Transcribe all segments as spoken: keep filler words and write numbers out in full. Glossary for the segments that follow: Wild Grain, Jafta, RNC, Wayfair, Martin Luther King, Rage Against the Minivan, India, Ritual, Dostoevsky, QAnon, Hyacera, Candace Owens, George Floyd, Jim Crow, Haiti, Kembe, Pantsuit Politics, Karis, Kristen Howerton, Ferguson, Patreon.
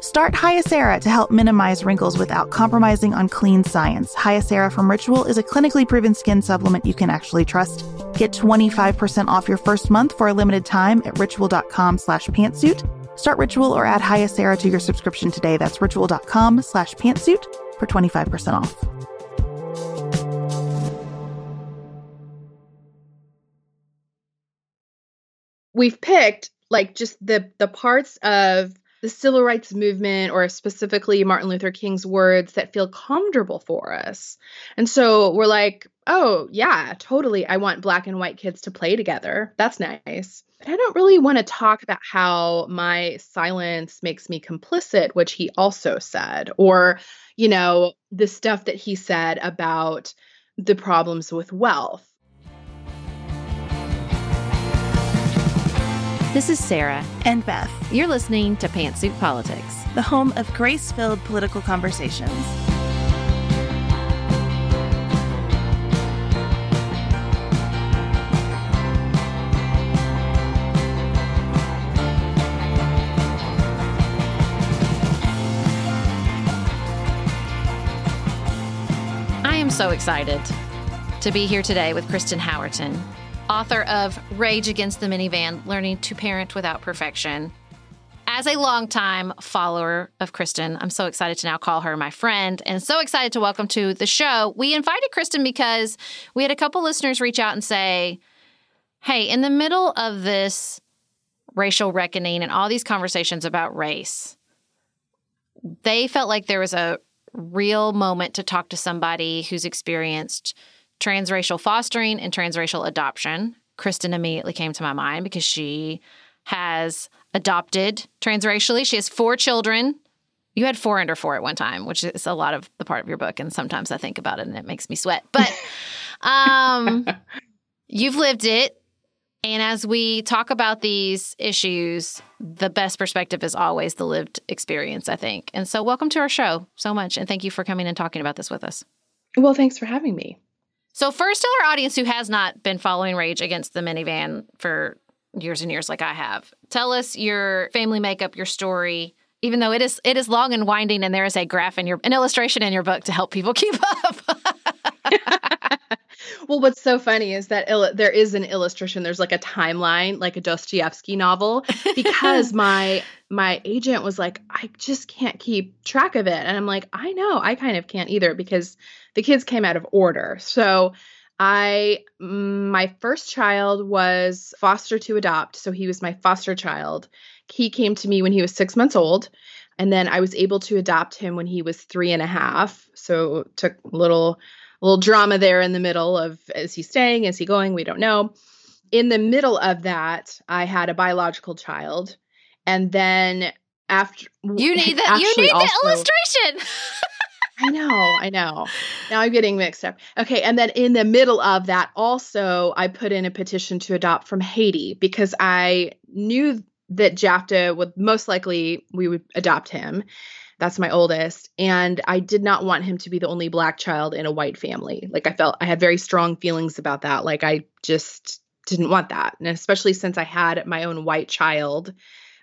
Start Hyacera to help minimize wrinkles without compromising on clean science. Hyacera from Ritual is a clinically proven skin supplement you can actually trust. Get twenty-five percent off your first month for a limited time at ritual dot com slash pantsuit. Start Ritual or add Hyacera to your subscription today. That's ritual dot com slash pantsuit for twenty-five percent off. We've picked like just the the parts of the civil rights movement, or specifically Martin Luther King's words, that feel comfortable for us. And so we're like, oh, yeah, totally. I want black and white kids to play together. That's nice. But I don't really want to talk about how my silence makes me complicit, which he also said, or, you know, the stuff that he said about the problems with wealth. This is Sarah and Beth. You're listening to Pantsuit Politics, the home of grace-filled political conversations. I am so excited to be here today with Kristen Howerton, author of Rage Against the Minivan, Learning to Parent Without Perfection. As a longtime follower of Kristen, I'm so excited to now call her my friend, and so excited to welcome to the show. We invited Kristen because we had a couple listeners reach out and say, hey, in the middle of this racial reckoning and all these conversations about race, they felt like there was a real moment to talk to somebody who's experienced transracial fostering and transracial adoption. Kristen immediately came to my mind because she has adopted transracially. She has four children. You had four under four at one time, which is a lot of the part of your book. And sometimes I think about it and it makes me sweat. But um, you've lived it. And as we talk about these issues, the best perspective is always the lived experience, I think. And so welcome to our show so much. And thank you for coming and talking about this with us. Well, thanks for having me. So first, tell our audience who has not been following Rage Against the Minivan for years and years like I have, tell us your family makeup, your story, even though it is it is long and winding, and there is a graph in your, an illustration in your book to help people keep up. Well, what's so funny is that il- there is an illustration. There's like a timeline, like a Dostoevsky novel, because my my agent was like, I just can't keep track of it. And I'm like, I know, I kind of can't either, because the kids came out of order. So I, my first child was foster to adopt. So he was my foster child, he came to me when he was six months old. And then I was able to adopt him when he was three and a half. So it took a little, little drama there in the middle of, is he staying? Is he going? We don't know. In the middle of that, I had a biological child. And then after... You need that. You need also, the illustration. I know. I know. Now I'm getting mixed up. Okay. And then in the middle of that also, I put in a petition to adopt from Haiti because I knew that Jafta would most likely, we would adopt him. That's my oldest. And I did not want him to be the only black child in a white family. Like I felt I had very strong feelings about that. Like I just didn't want that. And especially since I had my own white child,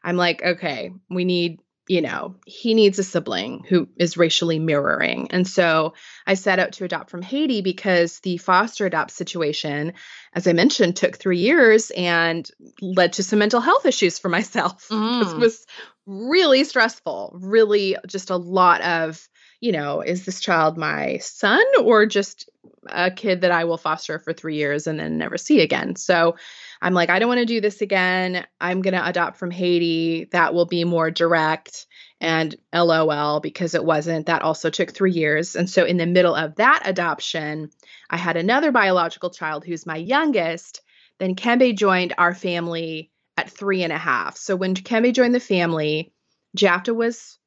I'm like, okay, we need, you know, he needs a sibling who is racially mirroring. And so I set out to adopt from Haiti because the foster adopt situation, as I mentioned, took three years and led to some mental health issues for myself. Mm. This was really stressful, really just a lot of, you know, is this child my son or just a kid that I will foster for three years and then never see again? So I'm like, I don't want to do this again. I'm going to adopt from Haiti. That will be more direct and LOL because it wasn't. That also took three years. And so in the middle of that adoption, I had another biological child who's my youngest. Then Kembe joined our family at three and a half. So when Kembe joined the family, Jafta was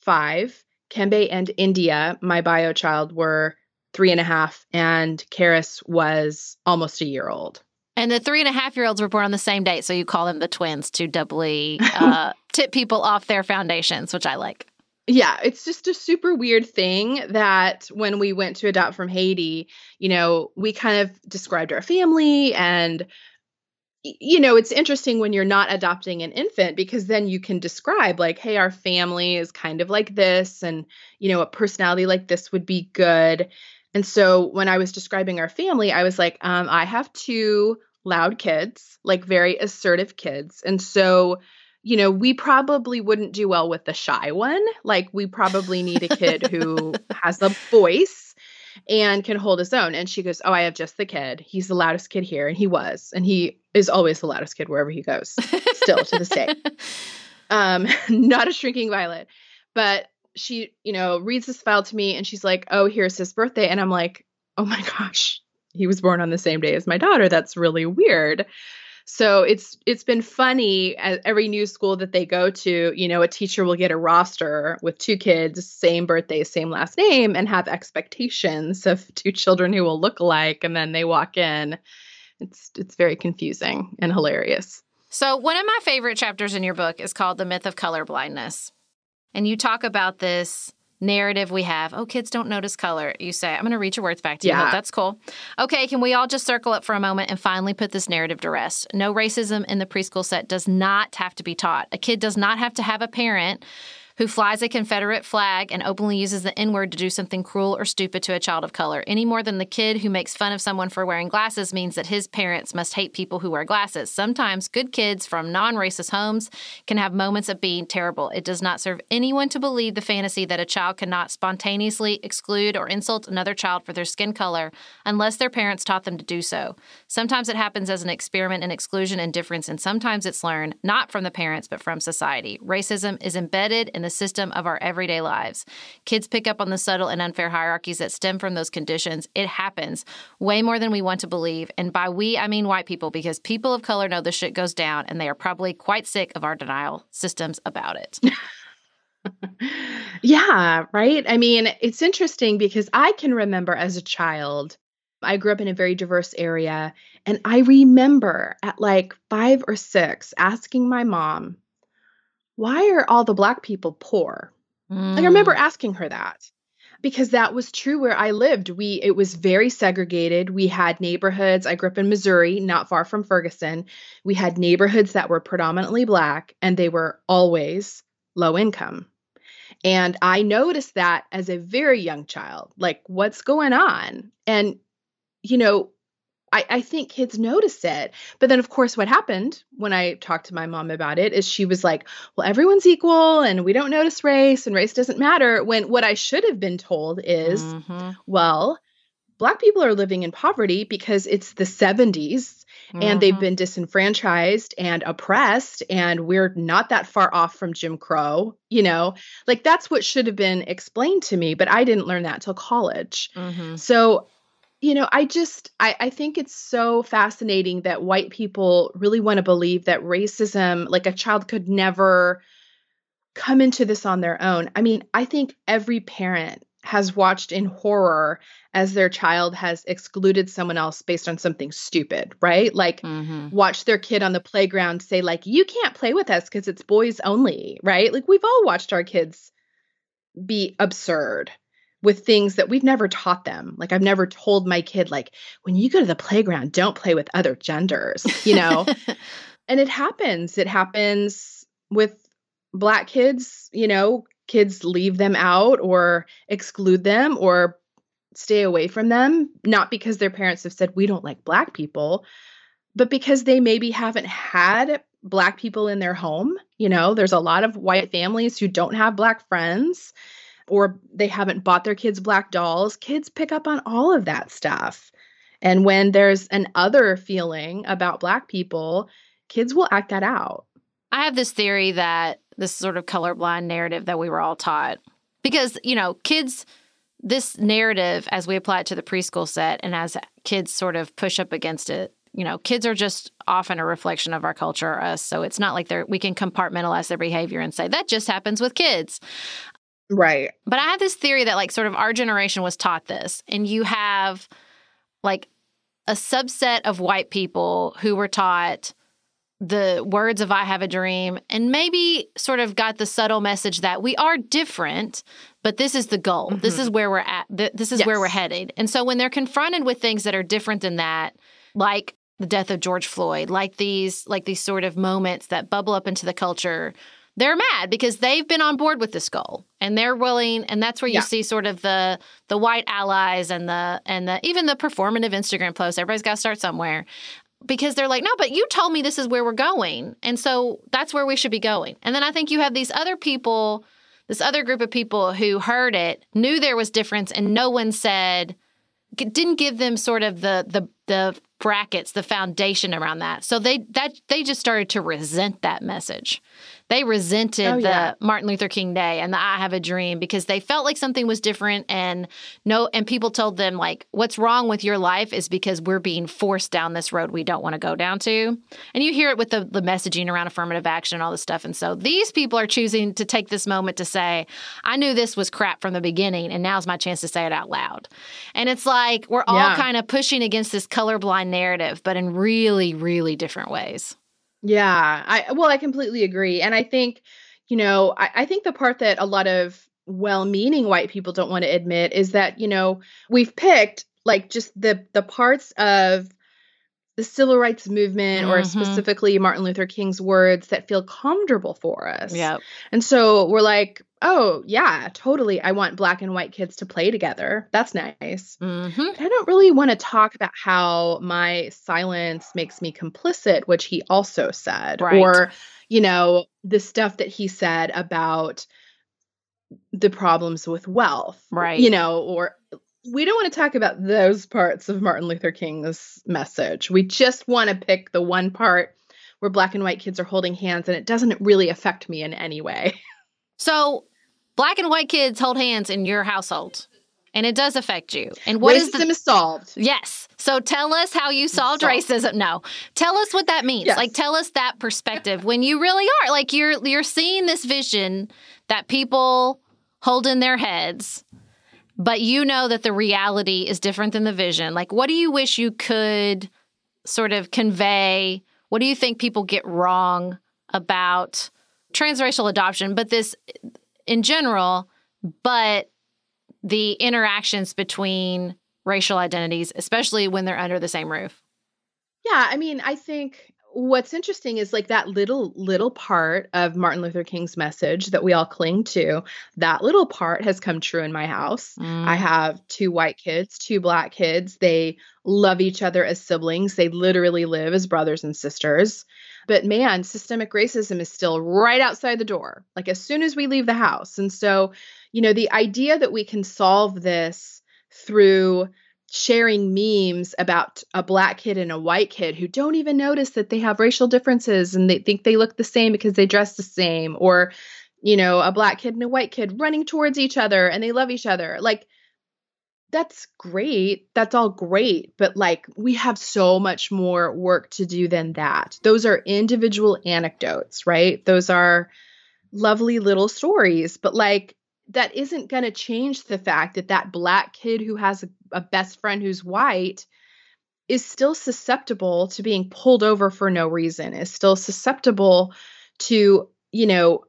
five. Kembe and India, my bio child, were three and a half. And Karis was almost a year old. And the three and a half year olds were born on the same date. So you call them the twins to doubly uh, tip people off their foundations, which I like. Yeah, it's just a super weird thing that when we went to adopt from Haiti, you know, we kind of described our family. And, you know, it's interesting when you're not adopting an infant because then you can describe like, hey, our family is kind of like this. And, you know, a personality like this would be good. And so when I was describing our family, I was like, um, I have two loud kids, like very assertive kids. And so, you know, we probably wouldn't do well with the shy one. Like we probably need a kid who has a voice and can hold his own. And she goes, oh, I have just the kid. He's the loudest kid here. And he was. And he is always the loudest kid wherever he goes, still to this day. Um, not a shrinking violet. But she, you know, reads this file to me and she's like, oh, here's his birthday. And I'm like, oh my gosh, he was born on the same day as my daughter. That's really weird. So it's, it's been funny at every new school that they go to, you know, a teacher will get a roster with two kids, same birthday, same last name, and have expectations of two children who will look alike. And then they walk in. It's, it's very confusing and hilarious. So one of my favorite chapters in your book is called The Myth of Colorblindness. And you talk about this narrative we have. Oh, kids don't notice color. You say, I'm going to reach your words back to yeah. you. That's cool. Okay, can we all just circle up for a moment and finally put this narrative to rest? No, racism in the preschool set does not have to be taught. A kid does not have to have a parent who flies a Confederate flag and openly uses the N-word to do something cruel or stupid to a child of color, any more than the kid who makes fun of someone for wearing glasses means that his parents must hate people who wear glasses. Sometimes good kids from non-racist homes can have moments of being terrible. It does not serve anyone to believe the fantasy that a child cannot spontaneously exclude or insult another child for their skin color unless their parents taught them to do so. Sometimes it happens as an experiment in exclusion and difference, and sometimes it's learned not from the parents but from society. Racism is embedded in the system of our everyday lives. Kids pick up on the subtle and unfair hierarchies that stem from those conditions. It happens way more than we want to believe. And by we, I mean white people, because people of color know this shit goes down, and they are probably quite sick of our denial systems about it. Yeah, right? I mean, it's interesting because I can remember as a child, I grew up in a very diverse area, and I remember at like five or six asking my mom, why are all the black people poor? Mm. Like I remember asking her that because that was true where I lived. We, it was very segregated. We had neighborhoods. I grew up in Missouri, not far from Ferguson. We had neighborhoods that were predominantly black and they were always low income. And I noticed that as a very young child, like what's going on? And, you know, I, I think kids notice it. But then, of course, what happened when I talked to my mom about it is she was like, well, everyone's equal and we don't notice race and race doesn't matter. When what I should have been told is, mm-hmm. well, black people are living in poverty because it's the seventies Mm-hmm. And they've been disenfranchised and oppressed, and we're not that far off from Jim Crow, you know, like that's what should have been explained to me, but I didn't learn that till college. Mm-hmm. So, you know, I just, I, I think it's so fascinating that white people really want to believe that racism, like a child could never come into this on their own. I mean, I think every parent has watched in horror as their child has excluded someone else based on something stupid, right? Like mm-hmm. watch their kid on the playground say like, you can't play with us because it's boys only, right? Like we've all watched our kids be absurd with things that we've never taught them. Like I've never told my kid, like, when you go to the playground, don't play with other genders, you know? And it happens. It happens with Black kids, you know, kids leave them out or exclude them or stay away from them, not because their parents have said, we don't like Black people, but because they maybe haven't had Black people in their home. You know, there's a lot of white families who don't have Black friends, or they haven't bought their kids Black dolls. Kids pick up on all of that stuff. And when there's an other feeling about Black people, kids will act that out. I have this theory that this sort of colorblind narrative that we were all taught. Because, you know, kids, this narrative, as we apply it to the preschool set and as kids sort of push up against it, you know, kids are just often a reflection of our culture or us. So it's not like they're, we can compartmentalize their behavior and say, that just happens with kids. Right. But I have this theory that, like, sort of our generation was taught this. And you have, like, a subset of white people who were taught the words of I Have a Dream, and maybe sort of got the subtle message that we are different, but this is the goal. Mm-hmm. This is where we're at. Th- this is yes. where we're headed. And so when they're confronted with things that are different than that, like the death of George Floyd, like these, like these sort of moments that bubble up into the culture, they're mad because they've been on board with this goal and they're willing. And that's where you yeah. see sort of the the white allies and the and the even the performative Instagram posts. Everybody's got to start somewhere. Because they're like, no, but you told me this is where we're going. And so that's where we should be going. And then I think you have these other people, this other group of people who heard it, knew there was difference, and no one said, didn't give them sort of the the the brackets, the foundation around that. So they that they just started to resent that message. They resented oh, yeah. the Martin Luther King Day and the I Have a Dream because they felt like something was different, and no, and people told them, like, what's wrong with your life is because we're being forced down this road we don't want to go down to. And you hear it with the, the messaging around affirmative action and all this stuff. And so these people are choosing to take this moment to say, I knew this was crap from the beginning, and now's my chance to say it out loud. And it's like we're all yeah. kind of pushing against this colorblind narrative, but in really, really different ways. Yeah, I well, I completely agree. And I think, you know, I, I think the part that a lot of well-meaning white people don't want to admit is that, you know, we've picked like just the the parts of the civil rights movement mm-hmm. or specifically Martin Luther King's words that feel comfortable for us. Yep. And so we're like, oh, yeah, totally. I want Black and white kids to play together. That's nice. Mm-hmm. But I don't really want to talk about how my silence makes me complicit, which he also said. Right. Or, you know, the stuff that he said about the problems with wealth. Right. You know, or we don't want to talk about those parts of Martin Luther King's message. We just want to pick the one part where Black and white kids are holding hands and it doesn't really affect me in any way. So Black and white kids hold hands in your household, and it does affect you. And what is the racism is solved? Yes. So tell us how you solved, solved racism. No. Tell us what that means. Yes. Like, tell us that perspective when you really are. Like, you're you're seeing this vision that people hold in their heads, but you know that the reality is different than the vision. Like, what do you wish you could sort of convey? What do you think people get wrong about transracial adoption, but this in general, but the interactions between racial identities, especially when they're under the same roof? Yeah, I mean, I think what's interesting is like that little, little part of Martin Luther King's message that we all cling to, that little part has come true in my house. Mm. I have two white kids, two Black kids. They love each other as siblings. They literally live as brothers and sisters. But man, systemic racism is still right outside the door, like as soon as we leave the house. And so, you know, the idea that we can solve this through sharing memes about a black kid and a white kid who don't even notice that they have racial differences and they think they look the same because they dress the same, or, you know, a black kid and a white kid running towards each other and they love each other. Like, that's great. That's all great. But like, we have so much more work to do than that. Those are individual anecdotes, right? Those are lovely little stories, but like, that isn't going to change the fact that that black kid who has a, a best friend who's white is still susceptible to being pulled over for no reason, is still susceptible to, you know,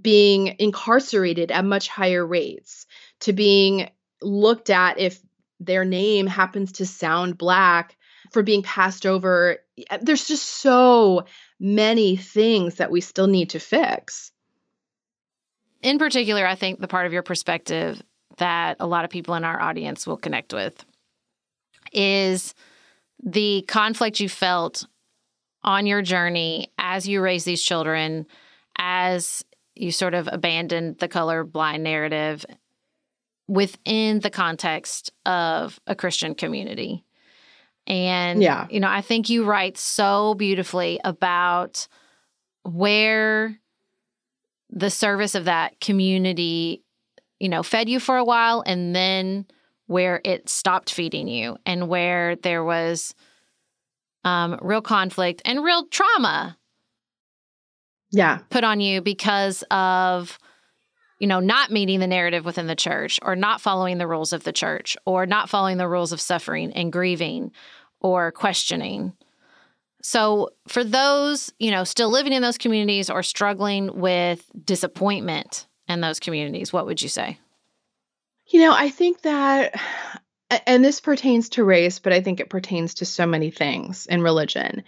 being incarcerated at much higher rates, to being looked at if their name happens to sound black, for being passed over. There's just so many things that we still need to fix. In particular, I think the part of your perspective that a lot of people in our audience will connect with is the conflict you felt on your journey as you raised these children, as you sort of abandoned the colorblind narrative within the context of a Christian community. And, yeah. you know, I think you write so beautifully about where the service of that community, you know, fed you for a while, and then where it stopped feeding you, and where there was um, real conflict and real trauma yeah, put on you because of, you know, not meeting the narrative within the church, or not following the rules of the church, or not following the rules of suffering and grieving or questioning. So for those, you know, still living in those communities or struggling with disappointment in those communities, what would you say? You know, I think that, and this pertains to race, but I think it pertains to so many things in religion.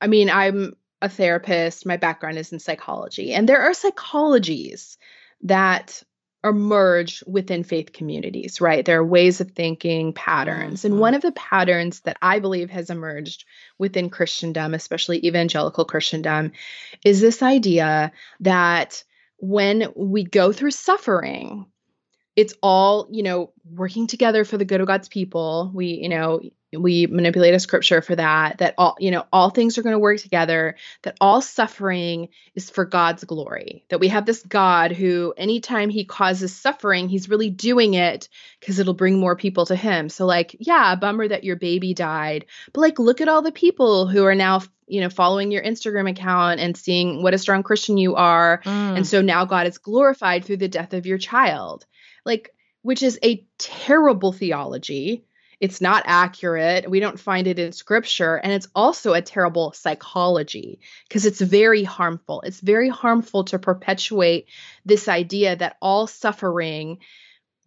I mean, I'm a therapist. My background is in psychology. And there are psychologies that emerge within faith communities, right? There are ways of thinking, patterns. And one of the patterns that I believe has emerged within Christendom, especially evangelical Christendom, is this idea that when we go through suffering, it's all, you know, working together for the good of God's people. We, you know, we manipulate a scripture for that, that all, you know, all things are going to work together, that all suffering is for God's glory, that we have this God who anytime he causes suffering, he's really doing it because it'll bring more people to him. So like, yeah, bummer that your baby died, but like, look at all the people who are now, you know, following your Instagram account and seeing what a strong Christian you are. Mm. And so now God is glorified through the death of your child, like, which is a terrible theology. It's not accurate. We don't find it in scripture. And it's also a terrible psychology because it's very harmful. It's very harmful to perpetuate this idea that all suffering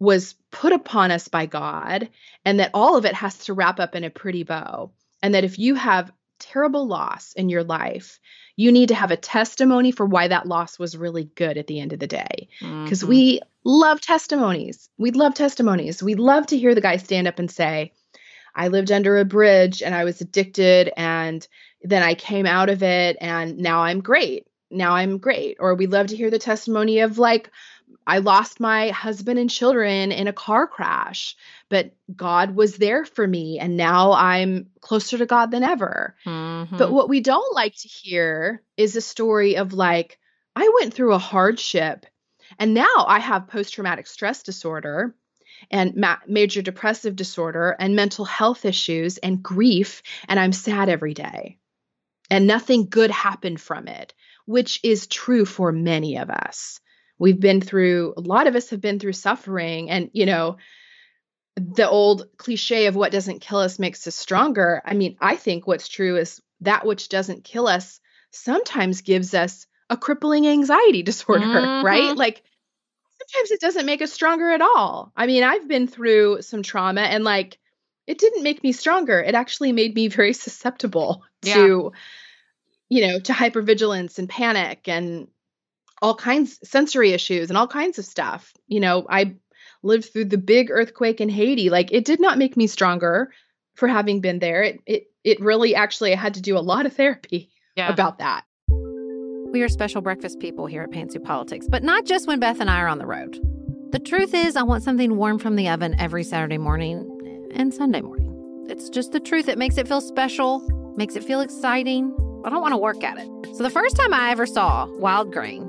was put upon us by God and that all of it has to wrap up in a pretty bow. And that if you have terrible loss in your life, you need to have a testimony for why that loss was really good at the end of the day. Because mm-hmm. we love testimonies. We love testimonies. We love to hear the guy stand up and say, I lived under a bridge and I was addicted and then I came out of it and now I'm great. Now I'm great. Or we love to hear the testimony of like, I lost my husband and children in a car crash, but God was there for me. And now I'm closer to God than ever. Mm-hmm. But what we don't like to hear is a story of like, I went through a hardship and now I have post-traumatic stress disorder and ma- major depressive disorder and mental health issues and grief. And I'm sad every day and nothing good happened from it, which is true for many of us. We've been through, a lot of us have been through suffering and, you know, the old cliche of what doesn't kill us makes us stronger. I mean, I think what's true is that which doesn't kill us sometimes gives us a crippling anxiety disorder, mm-hmm. right? Like sometimes it doesn't make us stronger at all. I mean, I've been through some trauma and like, it didn't make me stronger. It actually made me very susceptible yeah. to, you know, to hypervigilance and panic and all kinds of sensory issues and all kinds of stuff. You know, I lived through the big earthquake in Haiti. Like it did not make me stronger for having been there. It it it really actually, I had to do a lot of therapy yeah. about that. We are special breakfast people here at Pantsuit Politics, but not just when Beth and I are on the road. The truth is I want something warm from the oven every Saturday morning and Sunday morning. It's just the truth. It makes it feel special, makes it feel exciting. I don't want to work at it. So the first time I ever saw Wild Grain,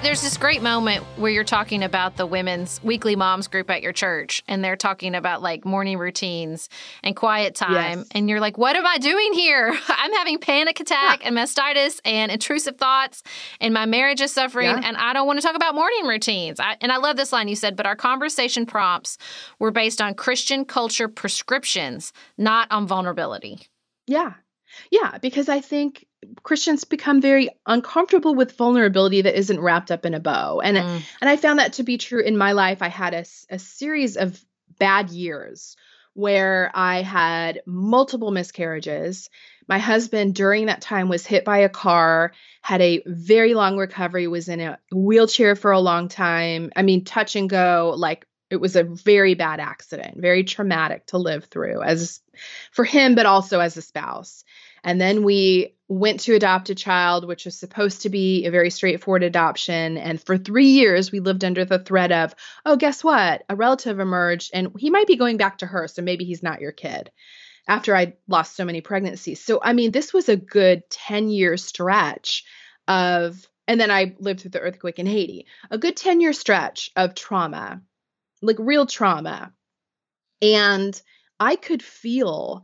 There's this great moment where you're talking about the women's weekly moms group at your church, and they're talking about like morning routines and quiet time. Yes. And you're like, what am I doing here? I'm having panic attack yeah. and mastitis and intrusive thoughts, and my marriage is suffering, yeah. and I don't want to talk about morning routines. I, and I love this line you said, but our conversation prompts were based on Christian culture prescriptions, not on vulnerability. Yeah. Yeah, because I think Christians become very uncomfortable with vulnerability that isn't wrapped up in a bow. And mm. and I found that to be true in my life. I had a, a series of bad years where I had multiple miscarriages. My husband during that time was hit by a car, had a very long recovery, was in a wheelchair for a long time. I mean, touch and go, like it was a very bad accident, very traumatic to live through as for him, but also as a spouse. And then we went to adopt a child, which was supposed to be a very straightforward adoption. And for three years, we lived under the threat of, oh, guess what? A relative emerged and he might be going back to her. So maybe he's not your kid, after I lost so many pregnancies. So, I mean, this was a good ten year stretch of, and then I lived through the earthquake in Haiti, a good ten year stretch of trauma, like real trauma. And I could feel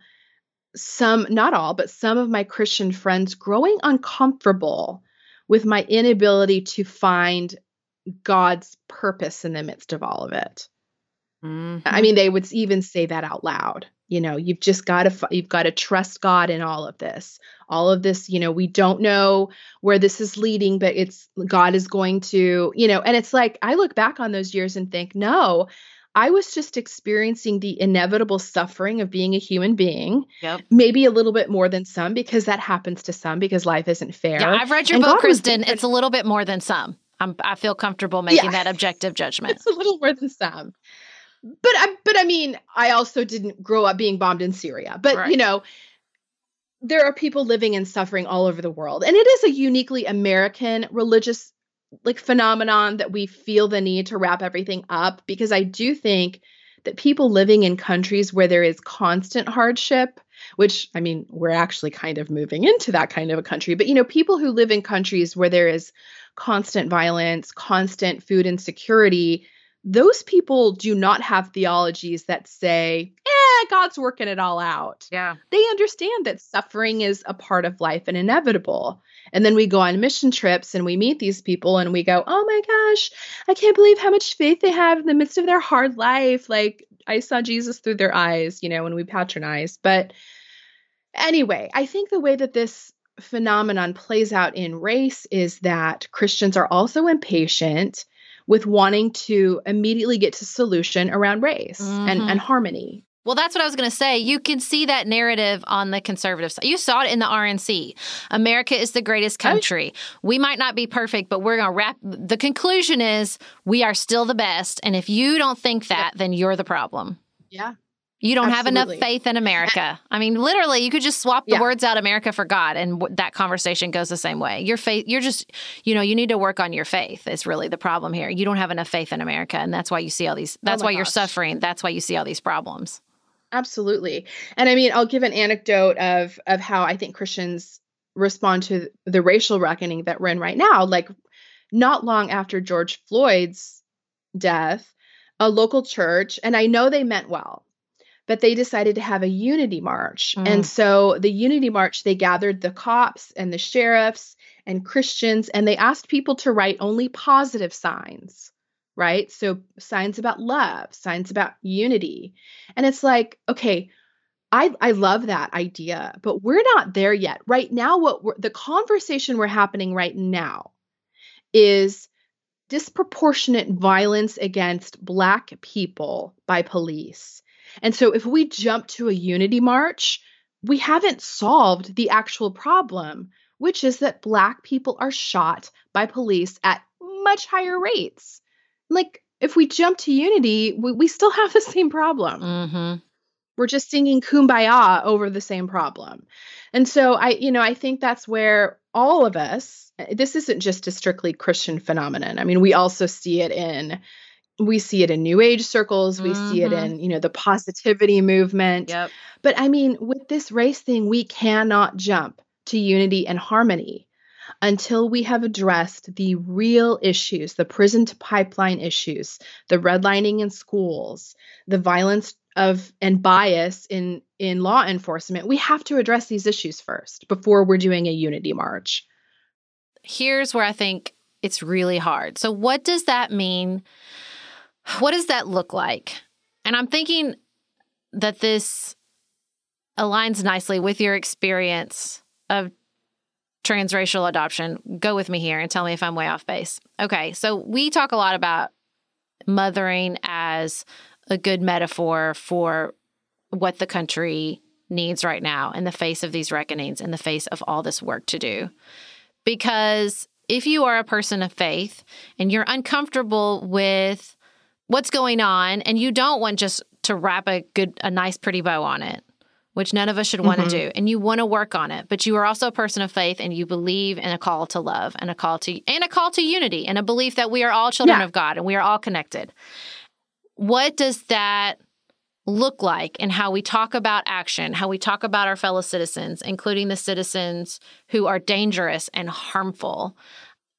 some, not all, but some of my Christian friends growing uncomfortable with my inability to find God's purpose in the midst of all of it. Mm-hmm. I mean, they would even say that out loud. You know, you've just got to, you've got to trust God in all of this, all of this, you know, we don't know where this is leading, but it's, God is going to, you know, and it's like, I look back on those years and think, no, I was just experiencing the inevitable suffering of being a human being, yep. maybe a little bit more than some, because that happens to some, because life isn't fair. Yeah, I've read your and book, God Kristen. It's a little bit more than some. I'm, I feel comfortable making yeah. that objective judgment. It's a little more than some. But I, but I mean, I also didn't grow up being bombed in Syria. But, right. you know, there are people living and suffering all over the world. And it is a uniquely American religious like phenomenon that we feel the need to wrap everything up, because I do think that people living in countries where there is constant hardship, which, I mean, we're actually kind of moving into that kind of a country. But, you know, people who live in countries where there is constant violence, constant food insecurity, those people do not have theologies that say, eh, God's working it all out. Yeah. They understand that suffering is a part of life and inevitable. And then we go on mission trips and we meet these people and we go, oh my gosh, I can't believe how much faith they have in the midst of their hard life. Like, I saw Jesus through their eyes, you know, when we patronize. But anyway, I think the way that this phenomenon plays out in race is that Christians are also impatient with wanting to immediately get to solution around race mm-hmm. and, and harmony. Well, that's what I was going to say. You can see that narrative on the conservative side. You saw it in the R N C. America is the greatest country. We might not be perfect, but we're going to wrap. The conclusion is we are still the best. And if you don't think that, then you're the problem. Yeah. You don't Absolutely. Have enough faith in America. I mean, literally, you could just swap the yeah. words out America for God, and w- that conversation goes the same way. Your faith, you're just, you know, you need to work on your faith is really the problem here. You don't have enough faith in America, and that's why you see all these, that's oh why gosh. You're suffering. That's why you see all these problems. Absolutely. And I mean, I'll give an anecdote of, of how I think Christians respond to the racial reckoning that we're in right now. Like, not long after George Floyd's death, a local church, and I know they meant well, but they decided to have a unity march. Mm. And so the unity march, they gathered the cops and the sheriffs and Christians, and they asked people to write only positive signs, right? So signs about love, signs about unity. And it's like, okay, I, I love that idea, but we're not there yet. Right now, what we're, the conversation we're happening right now is disproportionate violence against Black people by police. And so if we jump to a unity march, we haven't solved the actual problem, which is that Black people are shot by police at much higher rates. Like, if we jump to unity, we, we still have the same problem. Mm-hmm. We're just singing Kumbaya over the same problem. And so I, you know, I think that's where all of us, this isn't just a strictly Christian phenomenon. I mean, we also see it in We see it in New Age circles. We mm-hmm. see it in, you know, the positivity movement. Yep. But I mean, with this race thing, we cannot jump to unity and harmony until we have addressed the real issues, the prison to pipeline issues, the redlining in schools, the violence of and bias in, in law enforcement. We have to address these issues first before we're doing a unity march. Here's where I think it's really hard. So what does that mean? What does that look like? And I'm thinking that this aligns nicely with your experience of transracial adoption. Go with me here and tell me if I'm way off base. Okay, so we talk a lot about mothering as a good metaphor for what the country needs right now in the face of these reckonings, in the face of all this work to do. Because if you are a person of faith and you're uncomfortable with what's going on, and you don't want just to wrap a good, a nice, pretty bow on it, which none of us should want to mm-hmm. do, and you want to work on it, but you are also a person of faith, and you believe in a call to love and a call to and a call to unity and a belief that we are all children yeah. of God and we are all connected. What does that look like in how we talk about action, how we talk about our fellow citizens, including the citizens who are dangerous and harmful?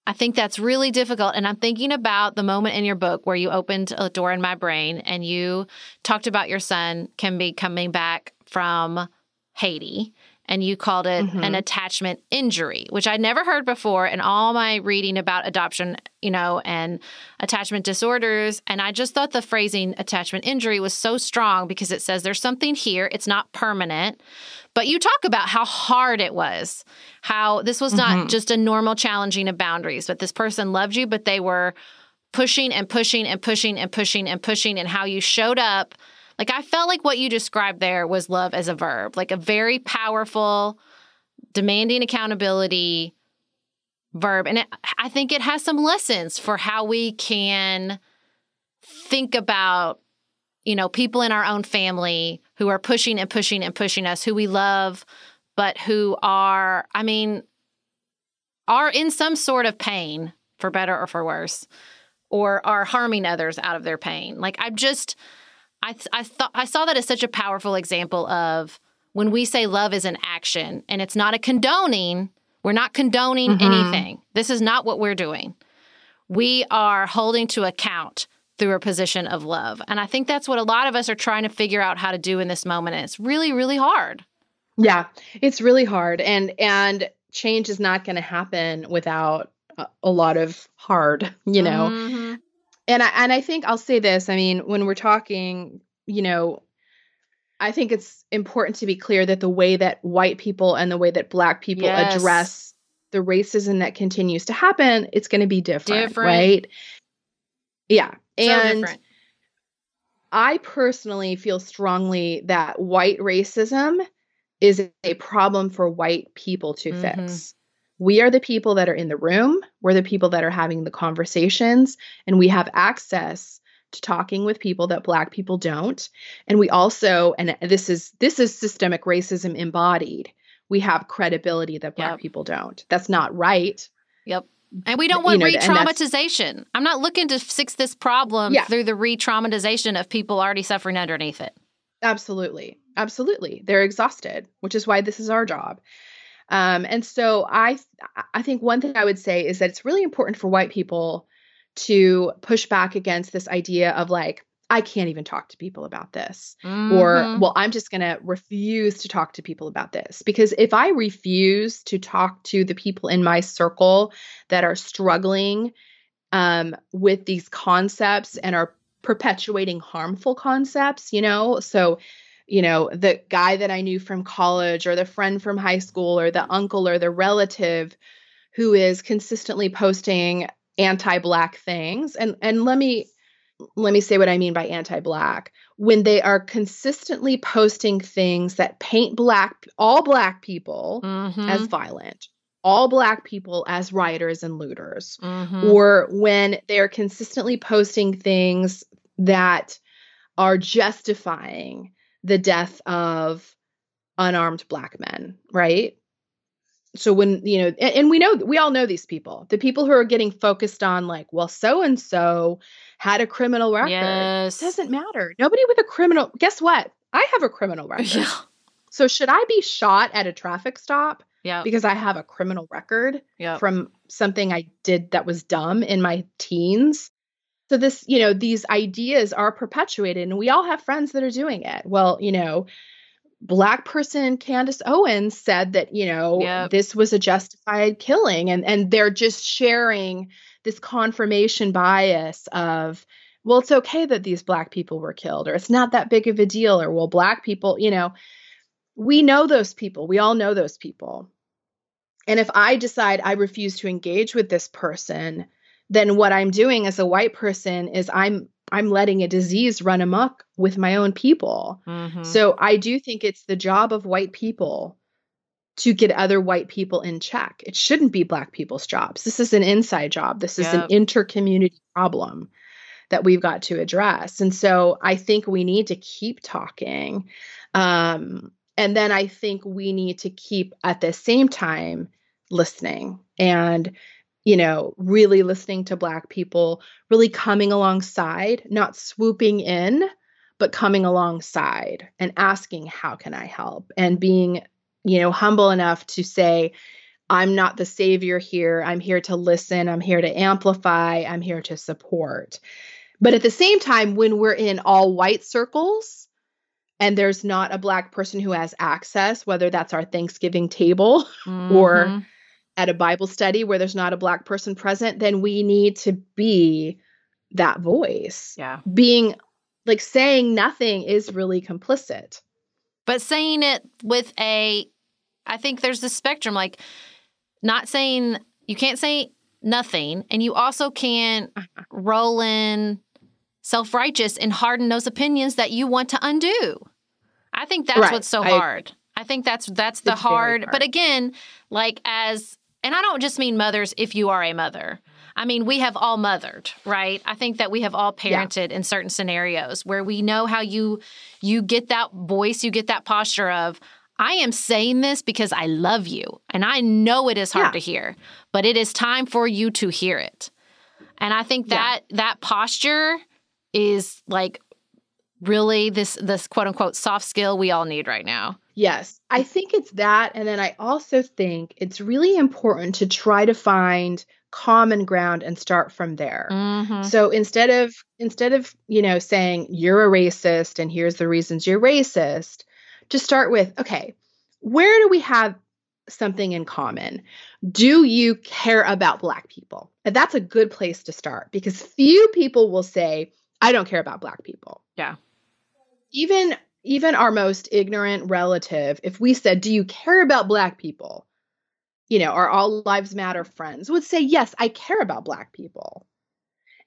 I think that's really difficult. And I'm thinking about the moment in your book where you opened a door in my brain and you talked about your son, Kembe, coming back from Haiti, and you called it mm-hmm. an attachment injury, which I'd never heard before in all my reading about adoption, you know, and attachment disorders. And I just thought the phrasing attachment injury was so strong because it says there's something here. It's not permanent. But you talk about how hard it was, how this was not mm-hmm. just a normal challenging of boundaries, but this person loved you, but they were pushing and pushing and pushing and pushing and pushing, and how you showed up. Like, I felt like what you described there was love as a verb, like a very powerful, demanding accountability verb. And it, I think it has some lessons for how we can think about, you know, people in our own family who are pushing and pushing and pushing us, who we love, but who are, I mean, are in some sort of pain, for better or for worse, or are harming others out of their pain. Like, I'm just... I I thought I saw that as such a powerful example of when we say love is an action and it's not a condoning. We're not condoning mm-hmm. anything. This is not what we're doing. We are holding to account through a position of love. And I think that's what a lot of us are trying to figure out how to do in this moment. And it's really, really hard. Yeah, it's really hard. And, and change is not going to happen without a, a lot of hard, you know. Mm-hmm. And I, and I think I'll say this. I mean, when we're talking, you know, I think it's important to be clear that the way that white people and the way that Black people yes. address the racism that continues to happen, it's going to be different, different, right? Yeah. So and different. I personally feel strongly that white racism is a problem for white people to mm-hmm. fix. We are the people that are in the room. We're the people that are having the conversations, and we have access to talking with people that Black people don't. And we also, and this is this is systemic racism embodied. We have credibility that Black yep. people don't. That's not right. Yep. And we don't want you know, re-traumatization. I'm not looking to fix this problem yeah. through the re-traumatization of people already suffering underneath it. Absolutely. Absolutely. They're exhausted, which is why this is our job. Um, and so I, I think one thing I would say is that it's really important for white people to push back against this idea of like, I can't even talk to people about this, mm-hmm. or, well, I'm just going to refuse to talk to people about this, because if I refuse to talk to the people in my circle that are struggling, um, with these concepts and are perpetuating harmful concepts, you know, so you know, the guy that I knew from college or the friend from high school or the uncle or the relative who is consistently posting anti-Black things. And and let me let me say what I mean by anti-Black. When they are consistently posting things that paint Black, all Black people mm-hmm. as violent, all Black people as rioters and looters, mm-hmm. or when they're consistently posting things that are justifying the death of unarmed Black men, right? So when, you know, and, and we know, we all know these people, the people who are getting focused on like, well, so-and-so had a criminal record. Yes. It doesn't matter. Nobody with a criminal, guess what? I have a criminal record. Yeah. So should I be shot at a traffic stop yeah. because I have a criminal record yeah. from something I did that was dumb in my teens? So this, you know, these ideas are perpetuated, and we all have friends that are doing it. Well, you know, Black person Candace Owens said that, you know, yep. this was a justified killing, and, and they're just sharing this confirmation bias of, well, it's okay that these Black people were killed, or it's not that big of a deal, or well, Black people, you know, we know those people. We all know those people. And if I decide I refuse to engage with this person, then what I'm doing as a white person is I'm I'm letting a disease run amok with my own people. Mm-hmm. So I do think it's the job of white people to get other white people in check. It shouldn't be Black people's jobs. This is an inside job. This yep. is an inter-community problem that we've got to address. And so I think we need to keep talking. Um, and then I think we need to keep at the same time listening and you know, really listening to Black people, really coming alongside, not swooping in, but coming alongside and asking, how can I help? And being, you know, humble enough to say, I'm not the savior here. I'm here to listen. I'm here to amplify. I'm here to support. But at the same time, when we're in all white circles, and there's not a Black person who has access, whether that's our Thanksgiving table mm-hmm. or at a Bible study where there's not a Black person present, then we need to be that voice. Yeah. Being like saying nothing is really complicit. But saying it with a, I think there's this spectrum, like not saying, you can't say nothing. And you also can't roll in self-righteous and harden those opinions that you want to undo. I think that's right. what's so I, hard. I think that's that's the hard, hard. But again, like as, and I don't just mean mothers if you are a mother. I mean, we have all mothered, right? I think that we have all parented yeah. in certain scenarios where we know how you you get that voice, you get that posture of, I am saying this because I love you. And I know it is hard yeah. to hear, but it is time for you to hear it. And I think that yeah. that posture is like really this this quote unquote soft skill we all need right now. Yes, I think it's that. And then I also think it's really important to try to find common ground and start from there. Mm-hmm. So instead of instead of, you know, saying you're a racist and here's the reasons you're racist, just start with, okay, where do we have something in common? Do you care about Black people? And that's a good place to start because few people will say, I don't care about Black people. Yeah. Even even our most ignorant relative, if we said, do you care about Black people? You know, our All Lives Matter friends would say, yes, I care about Black people.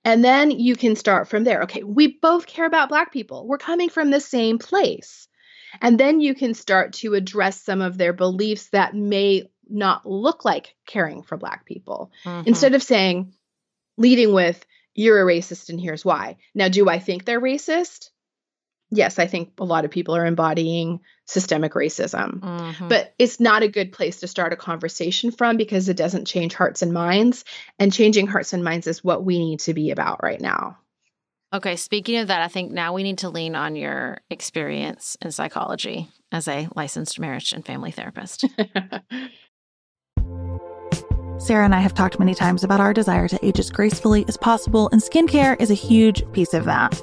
And then you can start from there. Okay, we both care about Black people. We're coming from the same place. And then you can start to address some of their beliefs that may not look like caring for Black people. Mm-hmm. Instead of saying, leading with, you're a racist and here's why. Now, do I think they're racist? Yes, I think a lot of people are embodying systemic racism. Mm-hmm. But it's not a good place to start a conversation from because it doesn't change hearts and minds. And changing hearts and minds is what we need to be about right now. Okay, speaking of that, I think now we need to lean on your experience in psychology as a licensed marriage and family therapist. Sarah and I have talked many times about our desire to age as gracefully as possible, and skincare is a huge piece of that.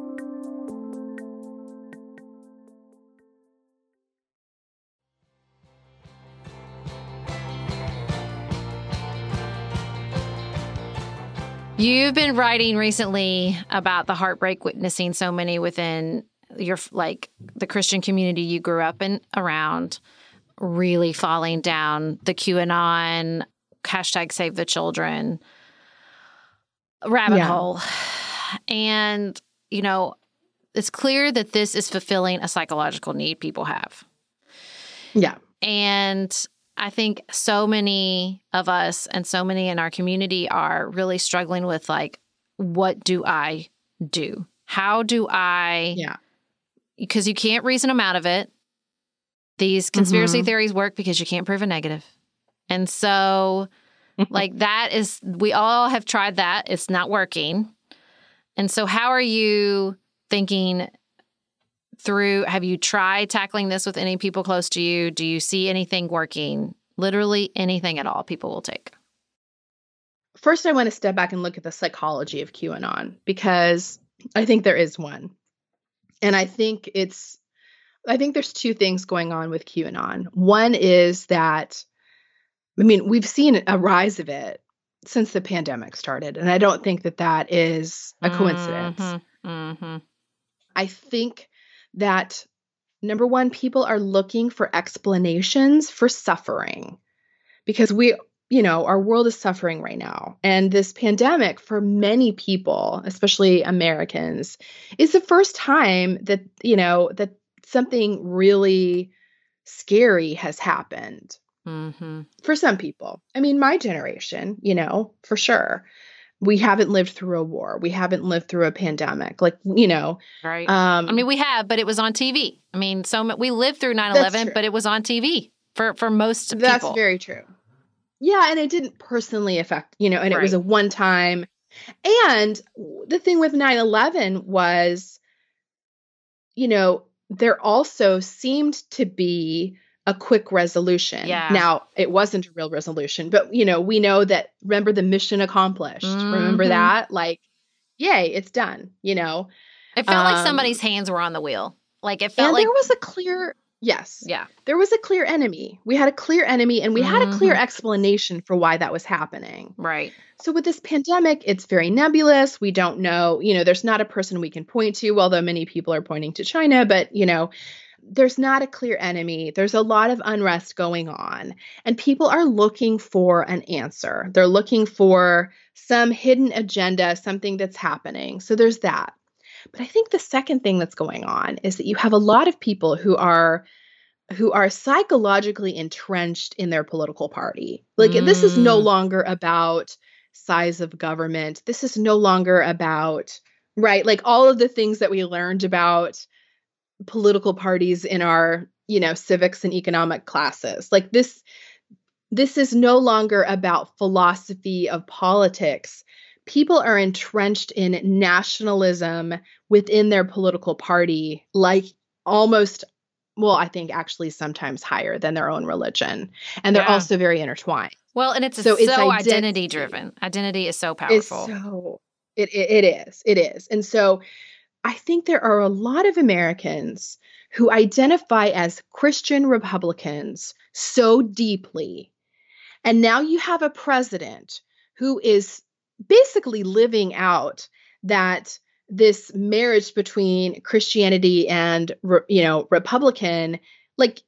You've been writing recently about the heartbreak witnessing so many within your, like, the Christian community you grew up in around, really falling down the QAnon, hashtag save the children rabbit yeah. hole. And, you know, it's clear that this is fulfilling a psychological need people have. Yeah. And I think so many of us and so many in our community are really struggling with, like, what do I do? How do I? Yeah. Because you can't reason them out of it. These conspiracy mm-hmm. theories work because you can't prove a negative. And so, like, that is, we all have tried that. It's not working. And so how are you thinking through, have you tried tackling this with any people close to you? Do you see anything working? Literally anything at all people will take. First, I want to step back and look at the psychology of QAnon, because I think there is one. And I think it's, I think there's two things going on with QAnon. One is that, I mean, we've seen a rise of it since the pandemic started. And I don't think that that is a coincidence. Mm-hmm, mm-hmm. I think that, number one, people are looking for explanations for suffering, because we, you know, our world is suffering right now. And this pandemic, for many people, especially Americans, is the first time that, you know, that something really scary has happened mm-hmm. for some people. I mean, my generation, you know, for sure. We haven't lived through a war. We haven't lived through a pandemic. Like, you know. Right. Um, I mean, we have, but it was on T V. I mean, so we lived through nine eleven, but it was on T V for, for most people. That's very true. Yeah, and it didn't personally affect, you know, and right. it was a one-time. And the thing with nine eleven was, you know, there also seemed to be a quick resolution. Yeah. Now, it wasn't a real resolution, but, you know, we know that, remember the mission accomplished. Mm-hmm. Remember that? Like, yay, it's done, you know. It felt um, like somebody's hands were on the wheel. Like, it felt and like. there was a clear, yes. Yeah. There was a clear enemy. We had a clear enemy, and we mm-hmm. had a clear explanation for why that was happening. Right. So with this pandemic, it's very nebulous. We don't know, you know, there's not a person we can point to, although many people are pointing to China, but, you know, there's not a clear enemy. There's a lot of unrest going on, and people are looking for an answer. They're looking for some hidden agenda, something that's happening. So there's that. But I think the second thing that's going on is that you have a lot of people who are who are psychologically entrenched in their political party. Like, mm. this is no longer about size of government. This is no longer about, right, like all of the things that we learned about political parties in our, you know, civics and economic classes. Like this, this is no longer about philosophy of politics. People are entrenched in nationalism within their political party, like almost, well, I think actually sometimes higher than their own religion. And they're yeah. also very intertwined. Well, and it's so, so it's identity, identity driven. Identity is so powerful. So, it, it, it is. It is. And so I think there are a lot of Americans who identify as Christian Republicans so deeply. And now you have a president who is basically living out that this marriage between Christianity and, you know, Republican, like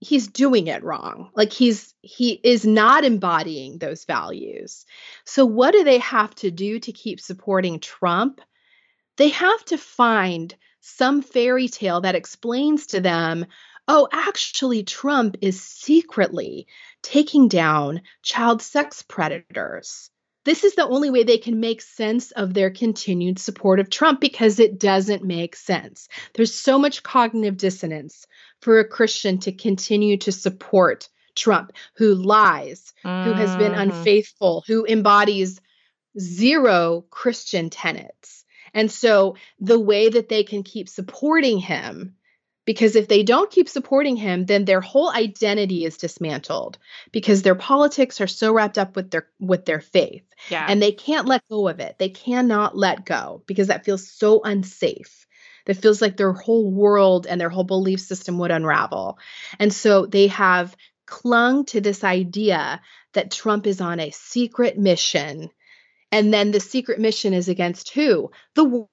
he's doing it wrong. Like he's, he is not embodying those values. So what do they have to do to keep supporting Trump? They have to find some fairy tale that explains to them, oh, actually, Trump is secretly taking down child sex predators. This is the only way they can make sense of their continued support of Trump, because it doesn't make sense. There's so much cognitive dissonance for a Christian to continue to support Trump, who lies, mm. who has been unfaithful, who embodies zero Christian tenets. And so the way that they can keep supporting him, because if they don't keep supporting him, then their whole identity is dismantled because their politics are so wrapped up with their with their faith. Yeah. And they can't let go of it. They cannot let go because that feels so unsafe. That feels like their whole world and their whole belief system would unravel. And so they have clung to this idea that Trump is on a secret mission. And then the secret mission is against who? The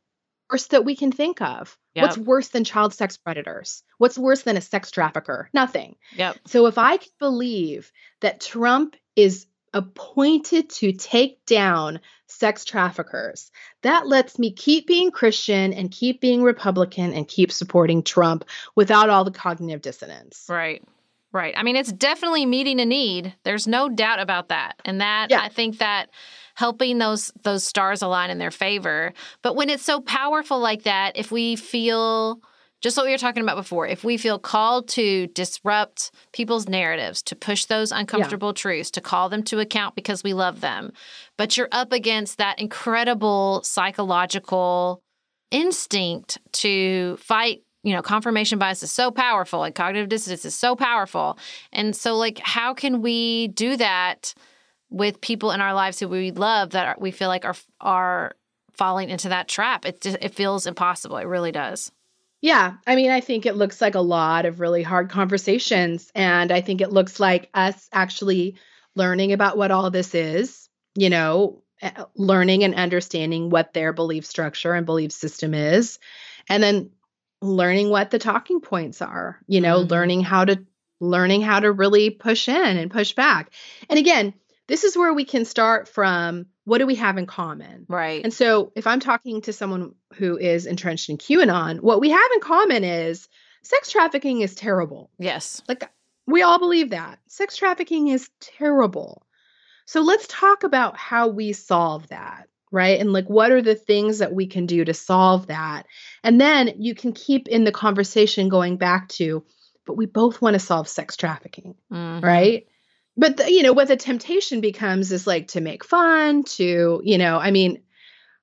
worst that we can think of. Yep. What's worse than child sex predators? What's worse than a sex trafficker? Nothing. Yep. So if I can believe that Trump is appointed to take down sex traffickers, that lets me keep being Christian and keep being Republican and keep supporting Trump without all the cognitive dissonance. Right. Right. I mean, it's definitely meeting a need. There's no doubt about that. And that, yeah. I think that helping those those stars align in their favor. But when it's so powerful like that, if we feel, just what we were talking about before, if we feel called to disrupt people's narratives, to push those uncomfortable yeah. truths, to call them to account because we love them, but you're up against that incredible psychological instinct to fight. You know, confirmation bias is so powerful and cognitive dissonance is so powerful. And so, like, how can we do that with people in our lives who we love that are, we feel like are are falling into that trap? It just, it feels impossible. It really does. Yeah. I mean, I think it looks like a lot of really hard conversations. And I think it looks like us actually learning about what all this is, you know, learning and understanding what their belief structure and belief system is. And then learning what the talking points are, you know, mm-hmm. learning how to learning how to really push in and push back. And again, this is where we can start from, what do we have in common? Right. And so if I'm talking to someone who is entrenched in QAnon, what we have in common is sex trafficking is terrible. Yes. Like we all believe that. Sex trafficking is terrible. So let's talk about how we solve that. Right. And like, what are the things that we can do to solve that? And then you can keep in the conversation going back to, but we both want to solve sex trafficking. Mm-hmm. Right. But, the, you know, what the temptation becomes is like to make fun, to, you know, I mean,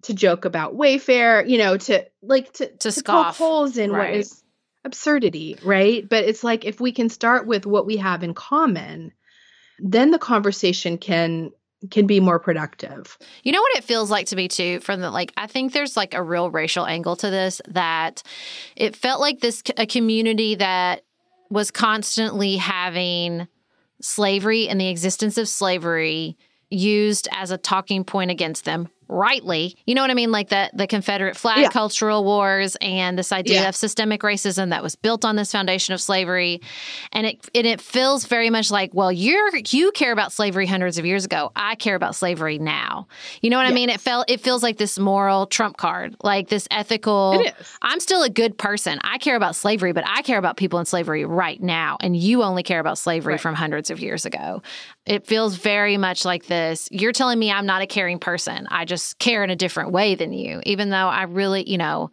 to joke about Wayfair, you know, to like to, to, to scoff, poke holes in right. what is absurdity. Right. But it's like, if we can start with what we have in common, then the conversation can can be more productive. You know what it feels like to me too, from the, like, I think there's like a real racial angle to this, that it felt like this, a community that was constantly having slavery and the existence of slavery used as a talking point against them. Rightly. You know what I mean? Like the, the Confederate flag yeah. cultural wars and this idea yeah. of systemic racism that was built on this foundation of slavery. And it and it feels very much like, well, you're you care about slavery hundreds of years ago. I care about slavery now. You know what yes. I mean? It felt it feels like this moral trump card, like this ethical. It is. I'm still a good person. I care about slavery, but I care about people in slavery right now. And you only care about slavery right. from hundreds of years ago. It feels very much like this. You're telling me I'm not a caring person. I just care in a different way than you, even though I really, you know,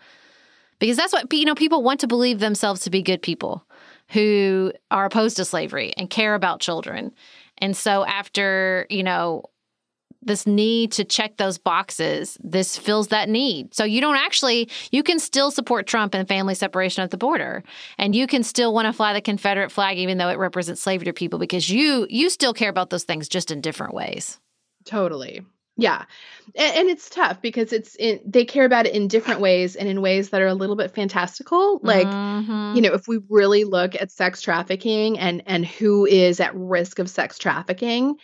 because that's what, you know, people want to believe themselves to be good people who are opposed to slavery and care about children. And so after, you know, this need to check those boxes, this fills that need. So you don't actually, you can still support Trump and family separation at the border. And you can still want to fly the Confederate flag, even though it represents slavery to people, because you, you still care about those things just in different ways. Totally. Yeah. And, and it's tough because it's in, they care about it in different ways and in ways that are a little bit fantastical. Like, mm-hmm. you know, if we really look at sex trafficking and, and who is at risk of sex trafficking,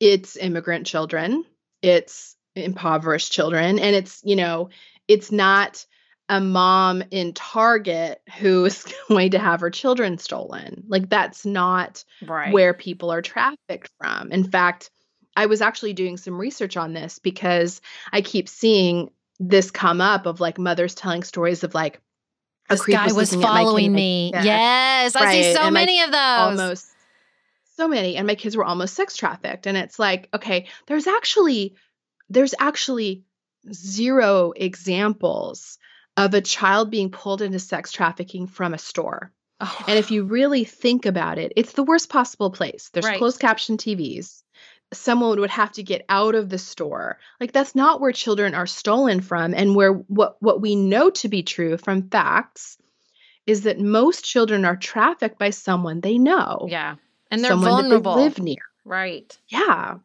it's immigrant children, it's impoverished children. And it's, you know, it's not a mom in Target who is going to have her children stolen. Like, that's not right. where people are trafficked from. In fact, I was actually doing some research on this because I keep seeing this come up of like mothers telling stories of like, a this guy was, was following me. Death. Yes. Right. I see so and many of those. Almost so many. And my kids were almost sex trafficked. And it's like, okay, there's actually, there's actually zero examples of a child being pulled into sex trafficking from a store. Oh. And if you really think about it, it's the worst possible place. There's right. closed caption T Vs. Someone would have to get out of the store. Like, that's not where children are stolen from. And where what, what we know to be true from facts is that most children are trafficked by someone they know. Yeah. And they're someone vulnerable. That they live near. Right. Yeah.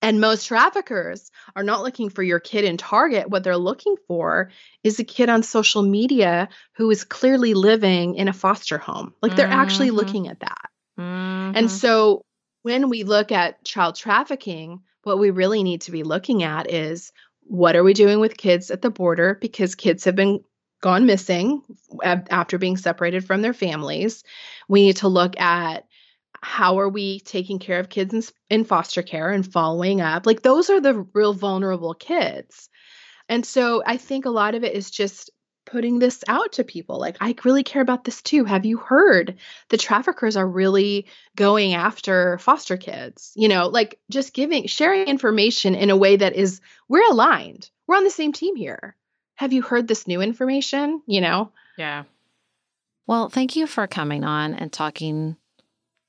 And most traffickers are not looking for your kid in Target. What they're looking for is a kid on social media who is clearly living in a foster home. Like, they're mm-hmm. actually looking at that. Mm-hmm. And so when we look at child trafficking, what we really need to be looking at is, what are we doing with kids at the border? Because kids have been gone missing after being separated from their families. We need to look at, how are we taking care of kids in, in foster care and following up? Like, those are the real vulnerable kids. And so I think a lot of it is just putting this out to people. Like, I really care about this too. Have you heard the traffickers are really going after foster kids? You know, like, just giving, sharing information in a way that is, we're aligned. We're on the same team here. Have you heard this new information? You know? Yeah. Well, thank you for coming on and talking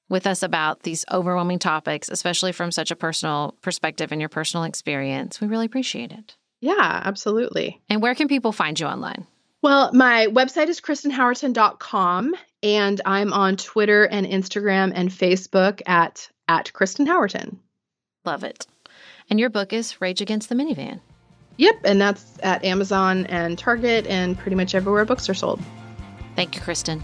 with us about these overwhelming topics, especially from such a personal perspective and your personal experience. We really appreciate it. Yeah, absolutely. And where can people find you online? Well, my website is kristen howerton dot com, and I'm on Twitter and Instagram and Facebook at, at Kristen Howerton. Love it. And your book is Rage Against the Minivan. Yep, and that's at Amazon and Target and pretty much everywhere books are sold. Thank you, Kristen.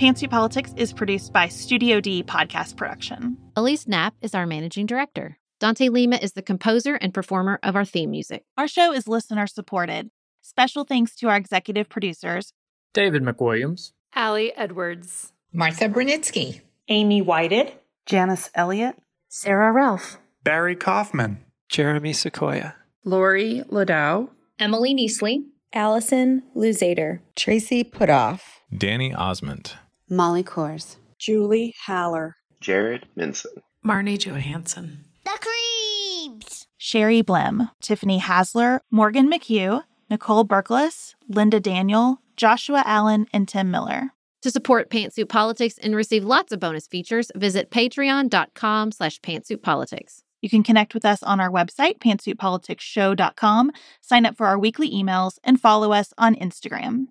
Pantsuit Politics is produced by Studio D Podcast Production. Elise Knapp is our managing director. Dante Lima is the composer and performer of our theme music. Our show is listener supported. Special thanks to our executive producers, David McWilliams, Allie Edwards, Martha Brunitsky, Amy Whited, Janice Elliott, Sarah Ralph, Barry Kaufman, Jeremy Sequoia, Lori Ladow, Emily Neasley, Allison Luzader, Tracy Putoff, Danny Osmond, Molly Kors, Julie Haller, Jared Minson, Marnie Johansson, The Creeps, Sherry Blem, Tiffany Hasler, Morgan McHugh, Nicole Berklis, Linda Daniel, Joshua Allen, and Tim Miller. To support Pantsuit Politics and receive lots of bonus features, visit patreon.com slash pantsuitpolitics. You can connect with us on our website, pantsuit politics show dot com, sign up for our weekly emails, and follow us on Instagram.